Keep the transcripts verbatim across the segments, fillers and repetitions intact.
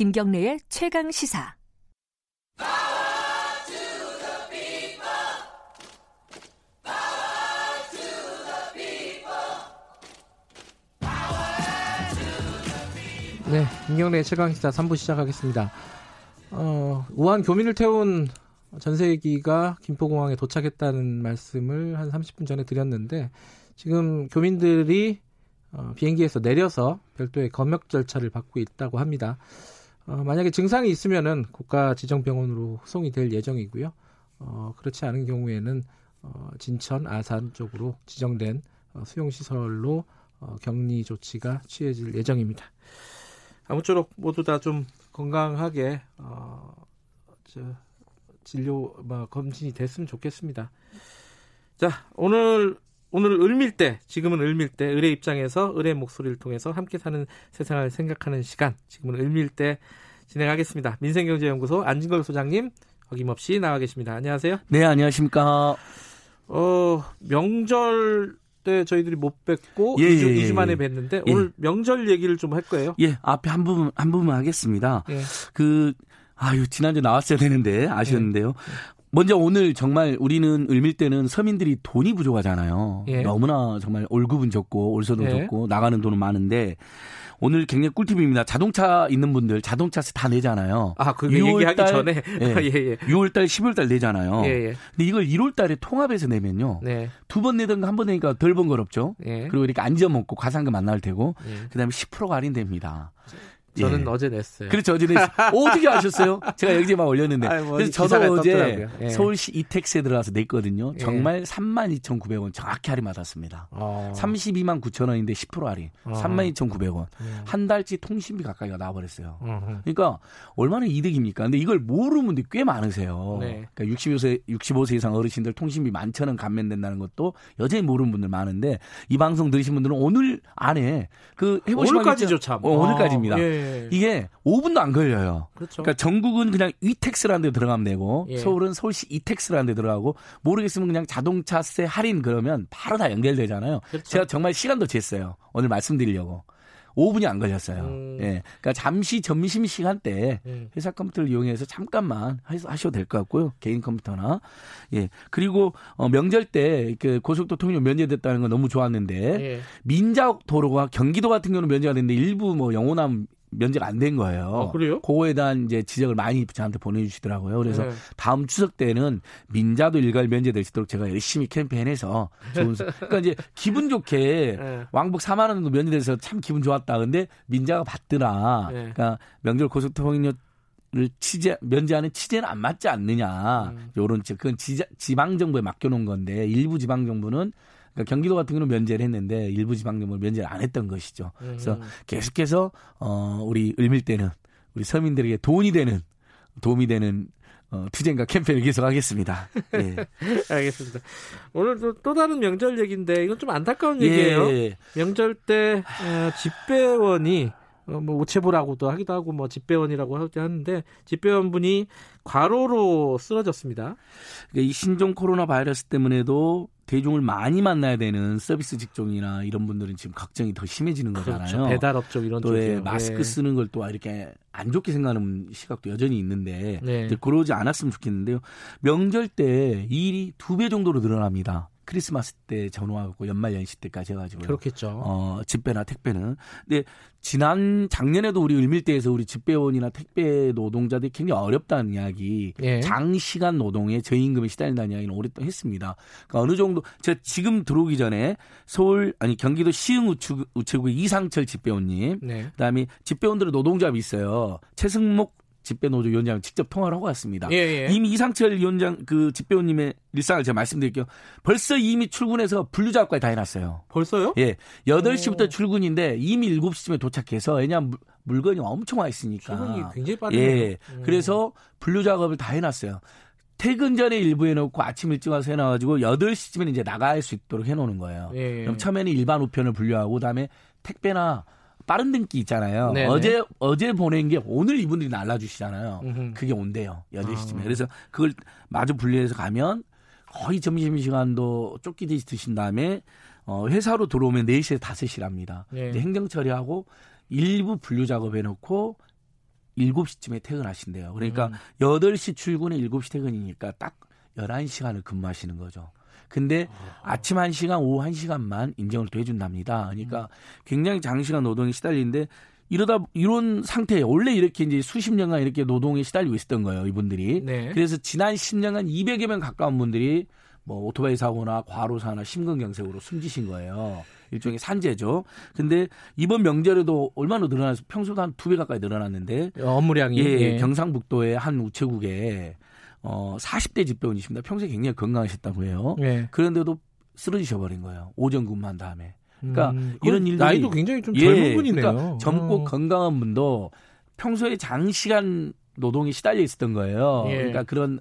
김경래의 최강 시사. 네, 김경래의 최강시사 삼 부 시작하겠습니다. 어, 우한 교민을 태운 전세기가 김포공항에 도착했다는 말씀을 한 삼십 분 전에 드렸는데, 지금 교민들이 어, 비행기에서 내려서 별도의 검역 절차를 받고 있다고 합니다. 어, 만약에 증상이 있으면은 국가 지정병원으로 후송이 될 예정이고요. 어, 그렇지 않은 경우에는 어, 진천, 아산 쪽으로 지정된 어, 수용시설로 어, 격리 조치가 취해질 예정입니다. 아무쪼록 모두 다 좀 건강하게 어, 저, 진료 막 검진이 됐으면 좋겠습니다. 자, 오늘 오늘 을밀대, 지금은 을밀대, 을의 입장에서 을의 목소리를 통해서 함께 사는 세상을 생각하는 시간, 지금은 을밀대 진행하겠습니다. 민생경제연구소 안진걸 소장님 어김없이 나와 계십니다. 안녕하세요. 네, 안녕하십니까. 어, 명절 때 저희들이 못 뵙고 예, 이 주, 예, 이 주 만에 뵀는데 예. 오늘 명절 얘기를 좀 할 거예요. 예, 앞에 한 부분 한 부분 하겠습니다. 예. 그 아유 지난주 나왔어야 되는데 아쉬웠는데요. 예. 먼저 오늘 정말 우리는 을밀대는 서민들이 돈이 부족하잖아요. 예. 너무나 정말 월급은 적고 월세도 예. 적고 나가는 돈은 많은데 오늘 굉장히 꿀팁입니다. 자동차 있는 분들 자동차세 다 내잖아요. 아, 그 얘기하기 달, 전에 예, 예, 예. 유월달, 십일월달 내잖아요. 예, 예. 근데 이걸 일월달에 통합해서 내면요, 네. 두 번 내던가 한 번 내니까 덜 번거롭죠. 예. 그리고 이렇게 안 잊어먹고 과상금 안 나올 테고, 예. 그다음에 십 퍼센트가 할인됩니다. 저는 예. 어제 냈어요. 그렇죠, 어제 냈어요. 어떻게 아셨어요? 제가 여기에 막 올렸는데. 아이, 뭐 그래서 저도 어제 예. 서울시 이택스에 들어가서 냈거든요. 예. 정말 삼만 이천구백 원 정확히 할인 받았습니다. 어. 삼십이만 구천 원인데 십 퍼센트 할인. 어. 삼만 이천구백 원. 예. 한 달치 통신비 가까이가 나와버렸어요. 어. 그러니까 얼마나 이득입니까? 근데 이걸 모르는 분들이 꽤 많으세요. 네. 그러니까 육십오 세, 육십오 세 이상 어르신들 통신비 만 천 원 감면된다는 것도 여전히 모르는 분들 많은데, 이 방송 들으신 분들은 오늘 안에 그 해보시면 오늘까지죠, 참. 어, 오늘까지입니다. 예. 이게 오 분도 안 걸려요. 그렇죠. 그러니까 전국은 그냥 이택스라는 데 들어가면 되고 예. 서울은 서울시 이택스라는 데 들어가고, 모르겠으면 그냥 자동차세 할인 그러면 바로 다 연결되잖아요. 그렇죠. 제가 정말 시간도 쟀어요. 오늘 말씀드리려고. 오 분이 안 걸렸어요. 음... 예. 그러니까 잠시 점심 시간 때 회사 컴퓨터를 이용해서 잠깐만 하셔도 될 것 같고요. 개인 컴퓨터나. 예. 그리고 어, 명절 때 그 고속도로 통행료 면제됐다는 건 너무 좋았는데 예. 민자도로가 경기도 같은 경우는 면제가 됐는데 일부 뭐 영호남 면제가 안 된 거예요. 아, 그래요? 그거에 대한 이제 지적을 많이 저한테 보내주시더라고요. 그래서 네. 다음 추석 때는 민자도 일괄 면제될 수 있도록 제가 열심히 캠페인해서 좋은 그러니까 이제 기분 좋게 네. 왕복 사만 원 정도 면제돼서 참 기분 좋았다. 근데 민자가 받더라. 네. 그러니까 명절 고속통행료 를 취재 면제하는 취재는 안 맞지 않느냐. 음. 요런 그건 지자, 지방 정부에 맡겨놓은 건데 일부 지방 정부는 그러니까 경기도 같은 경우는 면제를 했는데 일부 지방 정부는 면제를 안 했던 것이죠. 음. 그래서 계속해서 어, 우리 을밀대는 우리 서민들에게 돈이 되는 도움이 되는 어, 투쟁과 캠페인을 계속하겠습니다. 예. 알겠습니다. 오늘 또, 또 다른 명절 얘기인데 이건 좀 안타까운 예. 얘기예요. 명절 때 어, 집배원이 뭐 우체부라고도 하기도 하고 뭐 집배원이라고 하기도 하는데 집배원분이 과로로 쓰러졌습니다. 그러니까 이 신종 코로나 바이러스 때문에도 대중을 많이 만나야 되는 서비스 직종이나 이런 분들은 지금 걱정이 더 심해지는 거잖아요. 그렇죠. 배달업 쪽 이런 쪽에 예, 마스크 쓰는 걸 또 이렇게 안 좋게 생각하는 시각도 여전히 있는데 네. 그러지 않았으면 좋겠는데요. 명절 때 일이 두 배 정도로 늘어납니다. 크리스마스 때 전후하고 연말 연시 때까지 해가지고 그렇겠죠. 어, 집배나 택배는. 근데 지난 작년에도 우리 을밀대에서 우리 집배원이나 택배 노동자들이 굉장히 어렵다는 이야기, 예. 장시간 노동에 저임금에 시달린다는 이야기는 오랫동안 했습니다. 그러니까 어느 정도 제가 지금 들어오기 전에 서울 아니 경기도 시흥우체국 우체국 이상철 집배원님, 네. 그다음에 집배원들의 노동조합이 있어요. 최승목 집배노조 위원장 직접 통화를 하고 왔습니다. 예, 예. 이미 이상철 위원장 그 집배원님의 일상을 제가 말씀드릴게요. 벌써 이미 출근해서 분류 작업까지 다 해놨어요. 벌써요? 예, 여덟 시부터 오. 출근인데 이미 일곱 시쯤에 도착해서 왜냐하면 물건이 엄청 와 있으니까. 출근이 굉장히 빠르네요. 예, 음. 그래서 분류 작업을 다 해놨어요. 퇴근 전에 일부 해놓고 아침 일찍 와서 해놔가지고 여덟 시쯤에 이제 나갈 수 있도록 해놓는 거예요. 예, 예. 그럼 처음에는 일반 우편을 분류하고 그다음에 택배나 빠른 등기 있잖아요. 네네. 어제 어제 보낸 게 오늘 이분들이 날라주시잖아요. 음흠. 그게 온대요. 여덟 시쯤에. 아. 그래서 그걸 마저 분리해서 가면 거의 점심시간도 쫓기듯이 드신 다음에 어, 회사로 들어오면 네 시에서 다섯 시랍니다. 네. 이제 행정 처리하고 일부 분류 작업해놓고 일곱 시쯤에 퇴근하신대요. 그러니까 음. 여덟 시 출근에 일곱 시 퇴근이니까 딱 열한 시간을 근무하시는 거죠. 근데 아침 한 시간, 오후 한 시간만 인정을 또 해준답니다. 그러니까 굉장히 장시간 노동에 시달리는데 이러다 이런 상태에 원래 이렇게 이제 수십 년간 이렇게 노동에 시달리고 있었던 거예요, 이분들이. 네. 그래서 지난 십 년간 이백여 명 가까운 분들이 뭐 오토바이 사고나 과로사나 심근경색으로 숨지신 거예요. 일종의 산재죠. 근데 이번 명절에도 얼마나 늘어나서 평소보다 한 두 배 가까이 늘어났는데 업무량이 예, 예. 경상북도의 한 우체국에 어 사십 대 집배원이십니다. 평소에 굉장히 건강하셨다고 해요. 예. 그런데도 쓰러지셔버린 거예요. 오전 근무한 다음에. 그러니까 음, 이런 일들이 나이도 굉장히 좀 젊은 예, 분이네요. 그러니까 젊고 어. 건강한 분도 평소에 장시간 노동이 시달려 있었던 거예요. 예. 그러니까 그런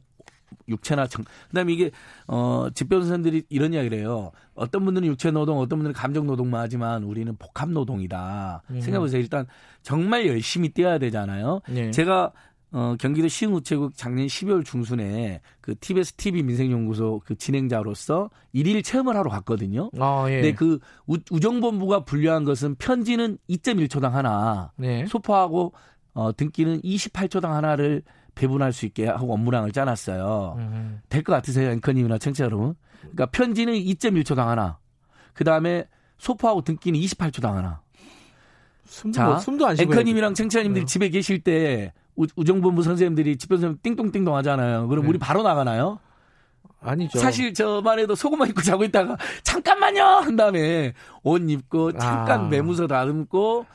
육체나 정, 그다음에 이게 어, 집배원사님들이 이런 이야기를 해요. 어떤 분들은 육체노동, 어떤 분들은 감정노동만 하지만 우리는 복합노동이다. 음. 생각해보세요. 일단 정말 열심히 뛰어야 되잖아요. 예. 제가 어, 경기도 시흥우체국 작년 십이월 중순에 그 티비에스 티비 민생연구소 그 진행자로서 일일 체험을 하러 갔거든요. 아, 예. 근데 그 우, 우정본부가 분류한 것은 편지는 이 점 일 초당 하나, 예. 소포하고 어, 등기는 이십팔 초당 하나를 배분할 수 있게 하고 업무량을 짜놨어요. 음. 될 것 같으세요, 앵커님이나 청취자 여러분? 그러니까 편지는 이 점 일 초당 하나, 그 다음에 소포하고 등기는 이십팔 초당 하나. 숨도, 자, 뭐, 숨도 안 쉬고 앵커님이랑 청취자님들이 집에 계실 때 우, 우정본부 선생님들이 집변선생님 띵동띵동 하잖아요. 그럼 네. 우리 바로 나가나요? 아니죠. 사실 저만 해도 속옷만 입고 자고 있다가 잠깐만요! 한 다음에 옷 입고 잠깐 아. 매무새 다듬고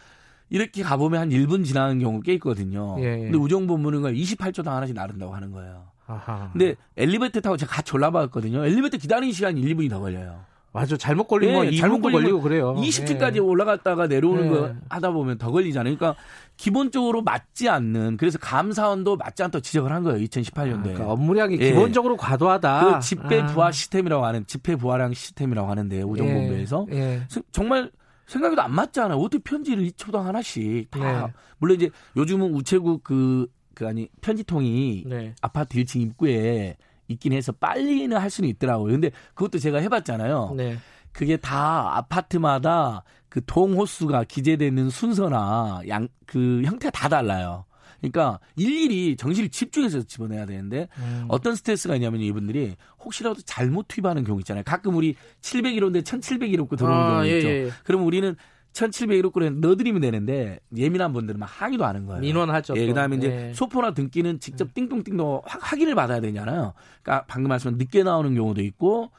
이렇게 가보면 한 일 분 지나는 경우 꽤 있거든요. 예, 예. 근데 우정본부는 이십팔 초당 하나씩 나른다고 하는 거예요. 아하. 근데 엘리베이터 타고 제가 같이 올라봤거든요. 엘리베이터 기다리는 시간이 일 분이 더 걸려요. 맞아. 잘못 걸리면 네, 잘못 걸리고 그래요. 이십 층까지 네. 올라갔다가 내려오는 네. 거 하다 보면 더 걸리잖아요. 그러니까 기본적으로 맞지 않는, 그래서 감사원도 맞지 않다고 지적을 한 거예요. 이천십팔 년도에. 아, 그러니까 업무량이 네. 기본적으로 과도하다. 그 집배부하 아. 시스템이라고 하는, 집배부하량 시스템이라고 하는데 우정본부에서. 네. 네. 정말 생각해도 안 맞잖아요. 어떻게 편지를 이 초당 하나씩 다. 네. 물론 이제 요즘은 우체국 그, 그 아니, 편지통이 네. 아파트 일 층 입구에 있긴 해서 빨리는 할 수는 있더라고요. 근데 그것도 제가 해봤잖아요. 네. 그게 다 아파트마다 그 동호수가 기재되는 순서나 양, 그 형태가 다 달라요. 그러니까 일일이 정신을 집중해서 집어내야 되는데 음. 어떤 스트레스가 있냐면 이분들이 혹시라도 잘못 투입하는 경우 있잖아요. 가끔 우리 칠백일 호인데 천칠백일 호로 들어오는 아, 경우 예, 있죠. 예. 그럼 우리는 천칠백일 호로 넣어드리면 되는데 예민한 분들은 막 항의도 하는 거예요. 민원하죠. 예, 그다음에 예. 이제 소포나 등기는 직접 띵동띵동 확인을 받아야 되잖아요. 그러니까 방금 말씀한 늦게 나오는 경우도 있고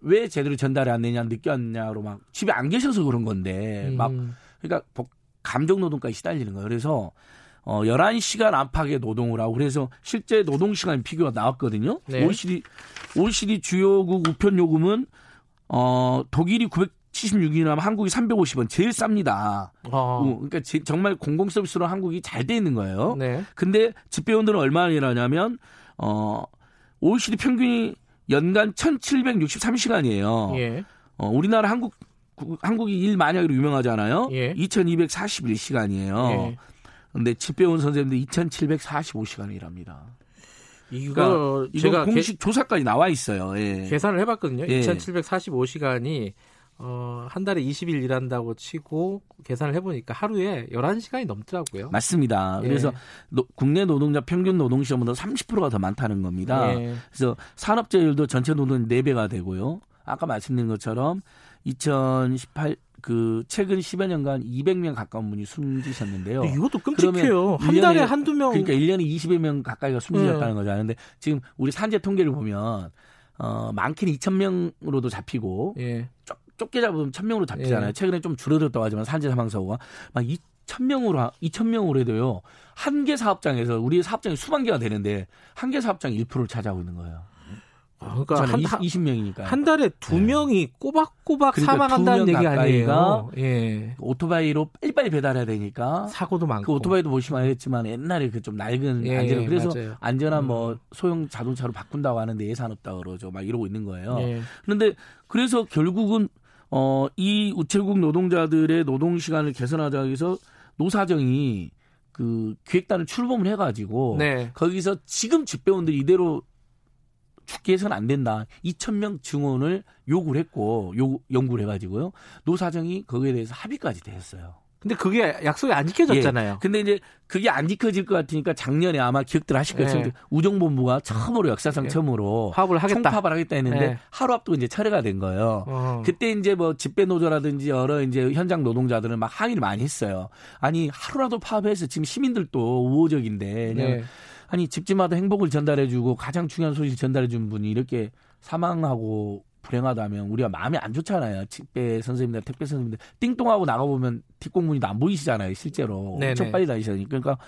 왜 제대로 전달이 안 되냐 늦게 왔냐로 막 집에 안 계셔서 그런 건데 음. 막 그러니까 감정노동까지 시달리는 거예요. 그래서 어, 열한 시간 안팎의 노동을 하고 그래서 실제 노동시간 비교가 나왔거든요. 네. 오이시디, 오이시디 주요국 우편 요금은 어, 독일이 구백칠십육 원이면 한국이 삼백오십 원 제일 쌉니다. 어. 그러니까 제, 정말 공공서비스로 한국이 잘 돼 있는 거예요. 네. 근데 집배원들은 얼마나 일하냐면 어, 오이시디 평균이 연간 천칠백육십삼 시간이에요. 예. 어, 우리나라 한국, 한국이 일 많이 하기로 유명하잖아요. 예. 이천이백사십일 시간이에요. 예. 근데 집배원 선생님들 이천칠백사십오 시간을 일합니다. 이거 그러니까 제가 공식 게, 조사까지 나와 있어요. 예. 계산을 해봤거든요. 예. 이천칠백사십오 시간이 어, 한 달에 이십 일 일한다고 치고 계산을 해보니까 하루에 열한 시간이 넘더라고요. 맞습니다. 예. 그래서 노, 국내 노동자 평균 노동시간보다 삼십 퍼센트가 더 많다는 겁니다. 예. 그래서 산업재율도 전체 노동의 네 배가 되고요. 아까 말씀드린 것처럼 이천십팔 그 최근 십여 년간 이백 명 가까운 분이 숨지셨는데요. 이것도 끔찍해요. 한 달에 일 년에, 한두 명. 그러니까 일 년에 이십여 명 가까이가 숨지셨다는 네. 거잖아요. 그런데 지금 우리 산재 통계를 보면 어, 많게는 이천 명으로도 잡히고 예. 좁, 좁게 잡으면 천 명으로 잡히잖아요. 예. 최근에 좀 줄어들었다고 하지만 산재 사망사고가 막 이천 명으로 이천 명으로 해도요. 한 개 사업장에서 우리 사업장이 수만 개가 되는데 한 개 사업장이 일 퍼센트를 차지하고 있는 거예요. 그러니까 한 이십 명이니까 한 달에 두 명이 네. 꼬박꼬박 그러니까 사망한다는 얘기 아니에요. 예. 오토바이로 빨리빨리 배달해야 되니까 사고도 많고. 그 오토바이도 보시면 알겠지만 옛날에 그 좀 낡은 예, 안전을 그래서 맞아요. 안전한 음. 뭐 소형 자동차로 바꾼다고 하는데 예산 없다 그러죠. 막 이러고 있는 거예요. 예. 그런데 그래서 결국은 어, 이 우체국 노동자들의 노동 시간을 개선하자 해서 노사정이 그 기획단을 출범을 해가지고 네. 거기서 지금 집배원들이 이대로 죽게 해서는 안 된다. 이천 명 증원을 요구를 했고, 요, 연구를 해가지고요. 노사정이 거기에 대해서 합의까지 됐어요. 근데 그게 약속이 안 지켜졌잖아요. 예. 근데 이제 그게 안 지켜질 것 같으니까 작년에 아마 기억들 하실 거예요. 예. 우정본부가 처음으로 역사상 예. 처음으로 파업을 하겠다. 총파업을 하겠다 했는데 예. 하루 앞두고 이제 철회가 된 거예요. 어. 그때 이제 뭐 집배노조라든지 여러 이제 현장 노동자들은 막 항의를 많이 했어요. 아니 하루라도 파업해서 지금 시민들도 우호적인데 예. 아니 집집마다 행복을 전달해주고 가장 중요한 소식을 전달해준 분이 이렇게 사망하고 불행하다면 우리가 마음이 안 좋잖아요. 택배 선생님들, 택배 선생님들 띵똥하고 나가보면 뒷공문이도 안 보이시잖아요. 실제로 네네. 엄청 빨리 다니시니까 그러니까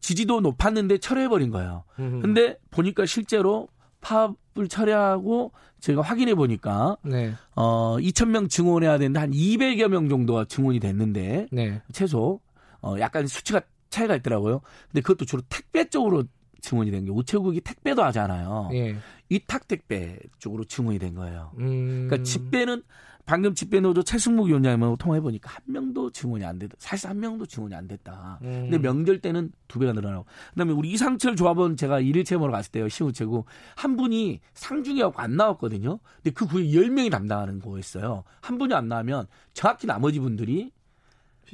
지지도 높았는데 철회해버린 거예요. 음흠. 근데 보니까 실제로 파업을 철회하고 저희가 확인해 보니까 네. 어, 이천 명 증원해야 되는데 한 이백여 명 정도가 증원이 됐는데 네. 최소 어, 약간 수치가 차이가 있더라고요. 근데 그것도 주로 택배 쪽으로 증원이 된 게 우체국이 택배도 하잖아요. 예. 위탁 택배 쪽으로 증원이 된 거예요. 음... 그러니까 집배는 방금 집배노조 최승목 위원장님하고 통화해보니까 한 명도 증원이 안 됐다. 사실 한 명도 증원이 안 됐다. 음... 근데 명절 때는 두 배가 늘어나고 그다음에 우리 이상철 조합원 제가 일일 체험하러 갔을 때요. 시우체국 한 분이 상중이하고 안 나왔거든요. 근데 그 구역 열 명이 담당하는 거였어요. 한 분이 안 나오면 정확히 나머지 분들이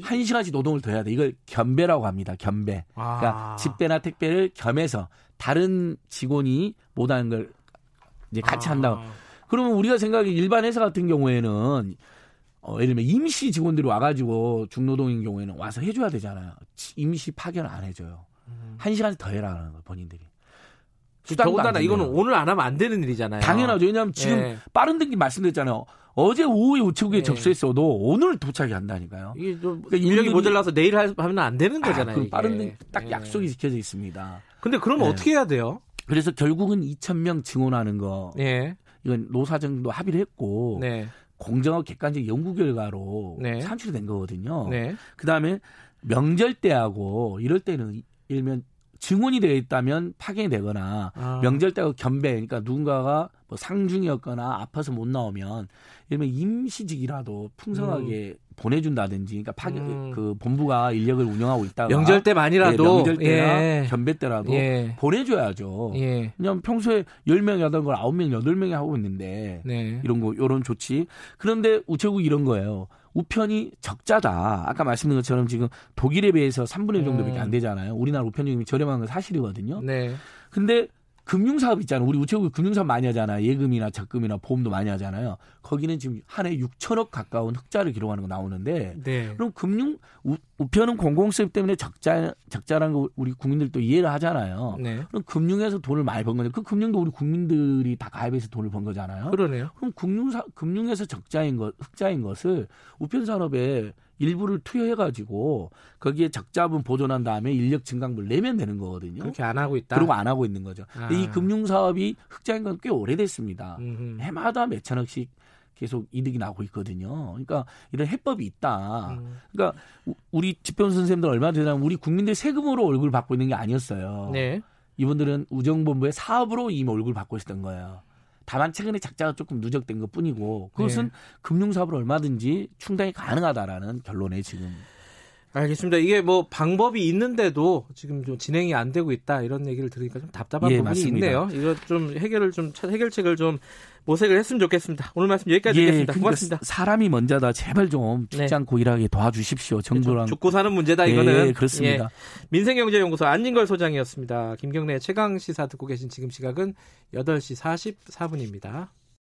한 시간씩 노동을 더 해야 돼. 이걸 겸배라고 합니다. 겸배. 아. 그러니까 집배나 택배를 겸해서 다른 직원이 못하는 걸 이제 같이 아. 한다고. 그러면 우리가 생각해 일반 회사 같은 경우에는 어, 예를 들면 임시 직원들이 와가지고 중노동인 경우에는 와서 해줘야 되잖아요. 임시 파견 안 해줘요. 음. 한 시간씩 더 해라는 거예요. 본인들이. 더군다나 이거는 오늘 안 하면 안 되는 일이잖아요. 당연하죠. 왜냐하면 지금 예. 빠른 등기 말씀드렸잖아요. 어제 오후에 우체국에 예. 접수했어도 오늘 도착이 한다니까요. 이게 좀 그러니까 인력이 인력이 모자라서 내일 하면 안 되는 거잖아요. 아, 그럼 빠른 등기 딱 예. 약속이 지켜져 있습니다. 근데 그러면 예. 어떻게 해야 돼요? 그래서 결국은 이천 명 증원하는 거 예. 이건 노사정도 합의를 했고 네. 공정하고 객관적 연구 결과로 네. 산출이 된 거거든요. 네. 그다음에 명절 때하고 이럴 때는 예를 들면 증원이 되어 있다면 파견이 되거나 아. 명절 때하고 겸배 그러니까 누군가가 뭐 상중이었거나 아파서 못 나오면 예를 들면 임시직이라도 풍성하게 음. 보내준다든지 그러니까 파견 음. 그 본부가 인력을 운영하고 있다가 명절 때만이라도 예, 명절 때나 예. 겸배 때라도 예. 보내줘야죠. 예. 그냥 평소에 열 명 하던 걸 아홉 명 여덟 명이 하고 있는데 네. 이런 거 이런 조치 그런데 우체국 이런 거예요. 우편이 적자다. 아까 말씀드린 것처럼 지금 독일에 비해서 삼분의 일 정도밖에 안 되잖아요. 우리나라 우편료금이 저렴한 건 사실이거든요. 네. 근데 금융사업 있잖아요. 우리 우체국 금융사업 많이 하잖아요. 예금이나 적금이나 보험도 많이 하잖아요. 거기는 지금 한 해 육천억 가까운 흑자를 기록하는 거 나오는데 네. 그럼 금융 우, 우편은 공공수입 때문에 적자, 적자라는 거 우리 국민들도 이해를 하잖아요. 네. 그럼 금융에서 돈을 많이 번 거죠. 그 금융도 우리 국민들이 다 가입해서 돈을 번 거잖아요. 그러네요. 그럼 금융사, 금융에서 적자인 것, 흑자인 것을 우편산업에 일부를 투여해가지고 거기에 적자분 보존한 다음에 인력 증강분을 내면 되는 거거든요. 그렇게 안 하고 있다. 그러고 안 하고 있는 거죠. 아. 근데 이 금융사업이 흑자인 건 꽤 오래됐습니다. 음흠. 해마다 몇 천억씩 계속 이득이 나고 있거든요. 그러니까 이런 해법이 있다. 음. 그러니까 우리 집행원 선생님들 얼마나 되냐면 우리 국민들 세금으로 얼굴 받고 있는 게 아니었어요. 네. 이분들은 우정본부의 사업으로 이미 얼굴 받고 있었던 거예요. 다만 최근에 적자가 조금 누적된 것뿐이고 그것은 네. 금융사업으로 얼마든지 충당이 가능하다라는 결론에 지금. 알겠습니다. 이게 뭐 방법이 있는데도 지금 좀 진행이 안 되고 있다 이런 얘기를 들으니까 좀 답답한 예, 부분이 맞습니다. 있네요. 이거 좀 해결을 좀 해결책을 좀 모색을 했으면 좋겠습니다. 오늘 말씀 여기까지 예, 듣겠습니다. 그러니까 고맙습니다. 사람이 먼저다. 제발 좀 죽지 네. 않고 일하게 도와주십시오. 정부랑. 죽고 사는 문제다 이거는. 예, 그렇습니다. 예. 민생경제연구소 안진걸 소장이었습니다. 김경래 최강 시사 듣고 계신 지금 시각은 여덟 시 사십사 분입니다.